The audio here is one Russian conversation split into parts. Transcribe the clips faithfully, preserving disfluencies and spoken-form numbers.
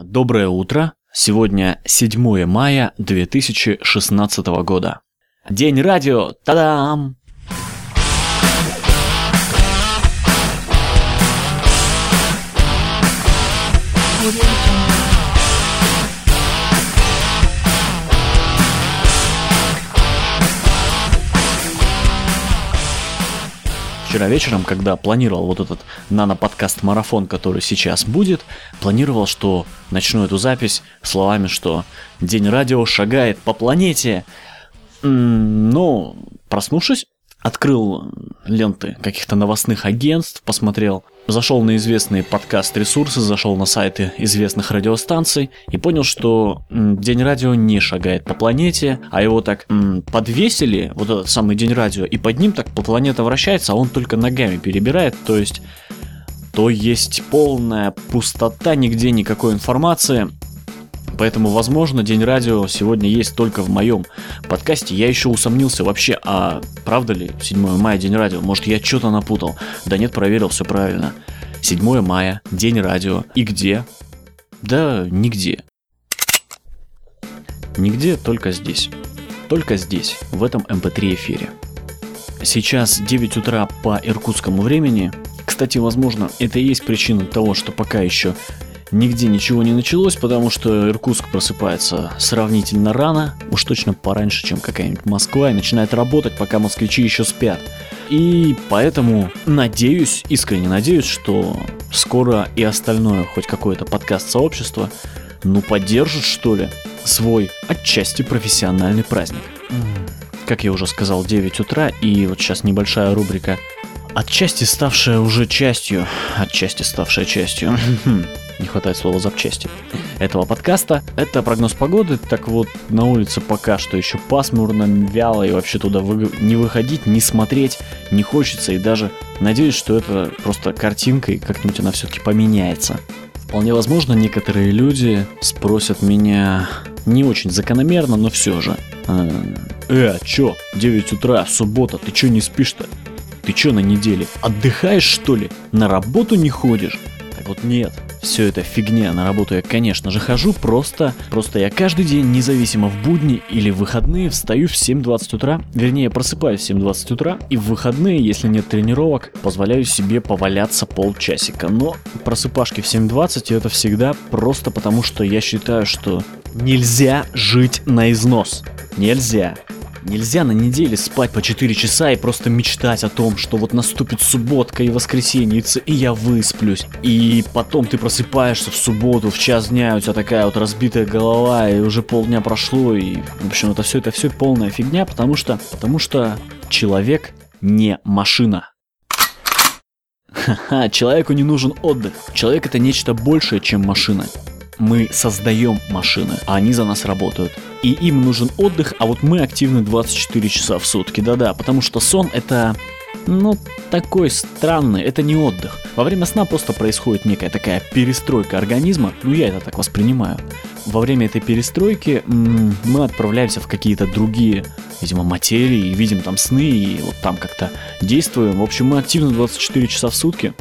Доброе утро. Сегодня седьмое мая две тысячи шестнадцатого года. День радио. Та-дам! Вчера вечером, когда планировал вот этот нано-подкаст-марафон, который сейчас будет, планировал, что начну эту запись словами, что «День радио шагает по планете». Но, проснувшись, открыл ленты каких-то новостных агентств, посмотрел, зашел на известные подкаст-ресурсы, зашел на сайты известных радиостанций и понял, что День радио не шагает по планете, а его так м, подвесили, вот этот самый День радио, и под ним так планета вращается, а он только ногами перебирает, то есть, то есть полная пустота, нигде никакой информации. Поэтому, возможно, День радио сегодня есть только в моем подкасте. Я еще усомнился вообще, а правда ли седьмое мая День радио? Может, я что-то напутал? Да нет, проверил, все правильно. седьмое мая, День радио. И где? Да нигде. Нигде, только здесь. Только здесь, в этом эм пэ три эфире. Сейчас девять утра по иркутскому времени. Кстати, возможно, это и есть причина того, что пока еще... нигде ничего не началось, потому что Иркутск просыпается сравнительно рано, уж точно пораньше, чем какая-нибудь Москва, и начинает работать, пока москвичи еще спят. И поэтому надеюсь, искренне надеюсь, что скоро и остальное, хоть какое-то подкаст-сообщество, ну поддержит, что ли, свой отчасти профессиональный праздник. Как я уже сказал, девять утра, и вот сейчас небольшая рубрика «Отчасти ставшая уже частью». Отчасти ставшая частью. Не хватает слова «запчасти» этого подкаста. Это прогноз погоды. Так вот, на улице пока что еще пасмурно, вяло, и вообще туда вы... не выходить, не смотреть не хочется. И даже надеюсь, что это просто картинка, и как-нибудь она все-таки поменяется. Вполне возможно, некоторые люди спросят меня не очень закономерно, но все же. Э, че, девять утра, суббота, ты че не спишь-то? Ты че на неделе? Отдыхаешь, что ли? На работу не ходишь? Так вот нет. Все это фигня, на работу я, конечно же, хожу, просто, просто я каждый день, независимо в будни или в выходные, встаю в семь двадцать утра, вернее, просыпаюсь в семь двадцать утра, и в выходные, если нет тренировок, позволяю себе поваляться полчасика. Но просыпашки в семь двадцать это всегда просто потому, что я считаю, что нельзя жить на износ. Нельзя. Нельзя на неделе спать по четыре часа и просто мечтать о том, что вот наступит субботка и воскресенье, и я высплюсь. И потом ты просыпаешься в субботу, в час дня, у тебя такая вот разбитая голова, и уже полдня прошло, и, в общем, это все, это все полная фигня, потому что, потому что человек не машина. Ха-ха, человеку не нужен отдых. Человек — это нечто большее, чем машина. Мы создаем машины, а они за нас работают. И им нужен отдых, а вот мы активны двадцать четыре часа в сутки, да-да, потому что сон — это, ну, такой странный, это не отдых. Во время сна просто происходит некая такая перестройка организма, ну я это так воспринимаю. Во время этой перестройки м- мы отправляемся в какие-то другие, видимо, материи, видим там сны и вот там как-то действуем. В общем, мы активны двадцать четыре часа в сутки,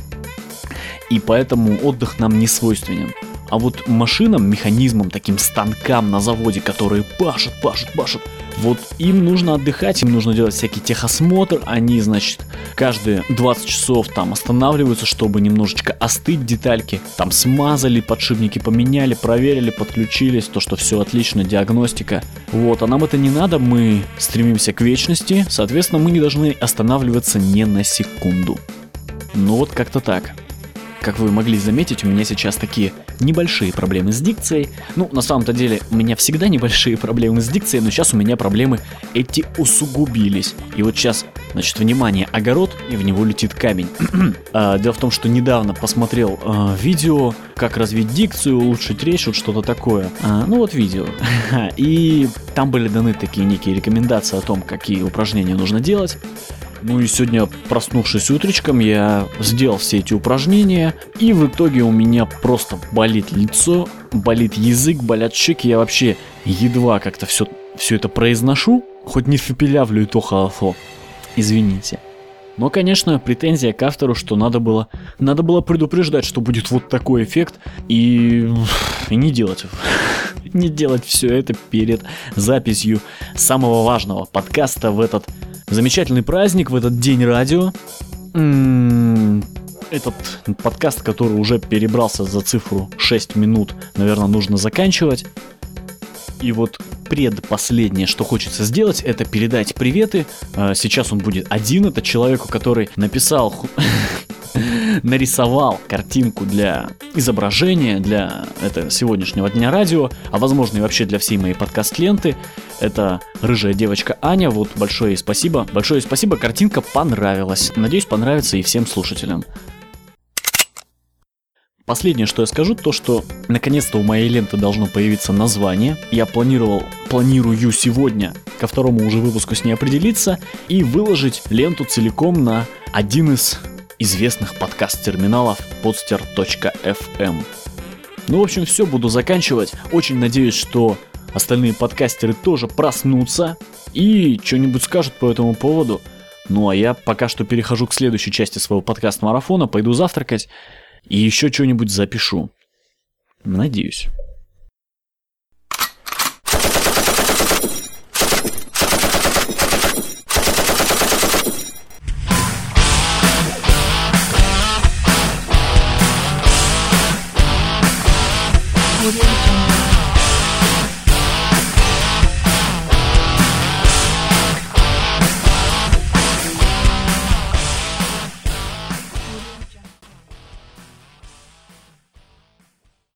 и поэтому отдых нам не свойственен. А вот машинам, механизмам, таким станкам на заводе, которые пашут, пашут, пашут, вот им нужно отдыхать, им нужно делать всякий техосмотр, они, значит, каждые двадцать часов там останавливаются, чтобы немножечко остыть детальки, там смазали, подшипники поменяли, проверили, подключились, то, что все отлично, диагностика. Вот, а нам это не надо, мы стремимся к вечности, соответственно, мы не должны останавливаться ни на секунду. Ну вот как-то так. Как вы могли заметить, у меня сейчас такие небольшие проблемы с дикцией. Ну, на самом-то деле, у меня всегда небольшие проблемы с дикцией, но сейчас у меня проблемы эти усугубились. И вот сейчас, значит, внимание, огород, и в него летит камень. а, дело в том, что недавно посмотрел а, видео, как развить дикцию, улучшить речь, вот что-то такое. А, ну вот видео. И там были даны такие некие рекомендации о том, какие упражнения нужно делать. Ну и сегодня, проснувшись утречком, я сделал все эти упражнения, и в итоге у меня просто болит лицо, болит язык, болят щеки, я вообще едва как-то все, все это произношу, хоть не фипелявлю и то халфо, извините. Но, конечно, претензия к автору, что надо было, надо было предупреждать, что будет вот такой эффект, и... и не делать, не делать все это перед записью самого важного подкаста в этот замечательный праздник, в этот День Радио. М-м-м, этот подкаст, который уже перебрался за цифру шесть минут, наверное, нужно заканчивать. И вот предпоследнее, что хочется сделать, это передать приветы. Сейчас он будет один. Это человеку, который написал, нарисовал картинку для изображения, для этого сегодняшнего Дня Радио, а возможно и вообще для всей моей подкаст-ленты. Это рыжая девочка Аня. Вот большое спасибо. Большое спасибо, картинка понравилась. Надеюсь, понравится и всем слушателям. Последнее, что я скажу, то, что наконец-то у моей ленты должно появиться название. Я планировал, планирую сегодня ко второму уже выпуску с ней определиться и выложить ленту целиком на один из известных подкаст-терминалов podster точка эф эм. Ну, в общем, все, буду заканчивать. Очень надеюсь, что остальные подкастеры тоже проснутся и что-нибудь скажут по этому поводу. Ну, а я пока что перехожу к следующей части своего подкаст-марафона, пойду завтракать. И еще что-нибудь запишу. Надеюсь.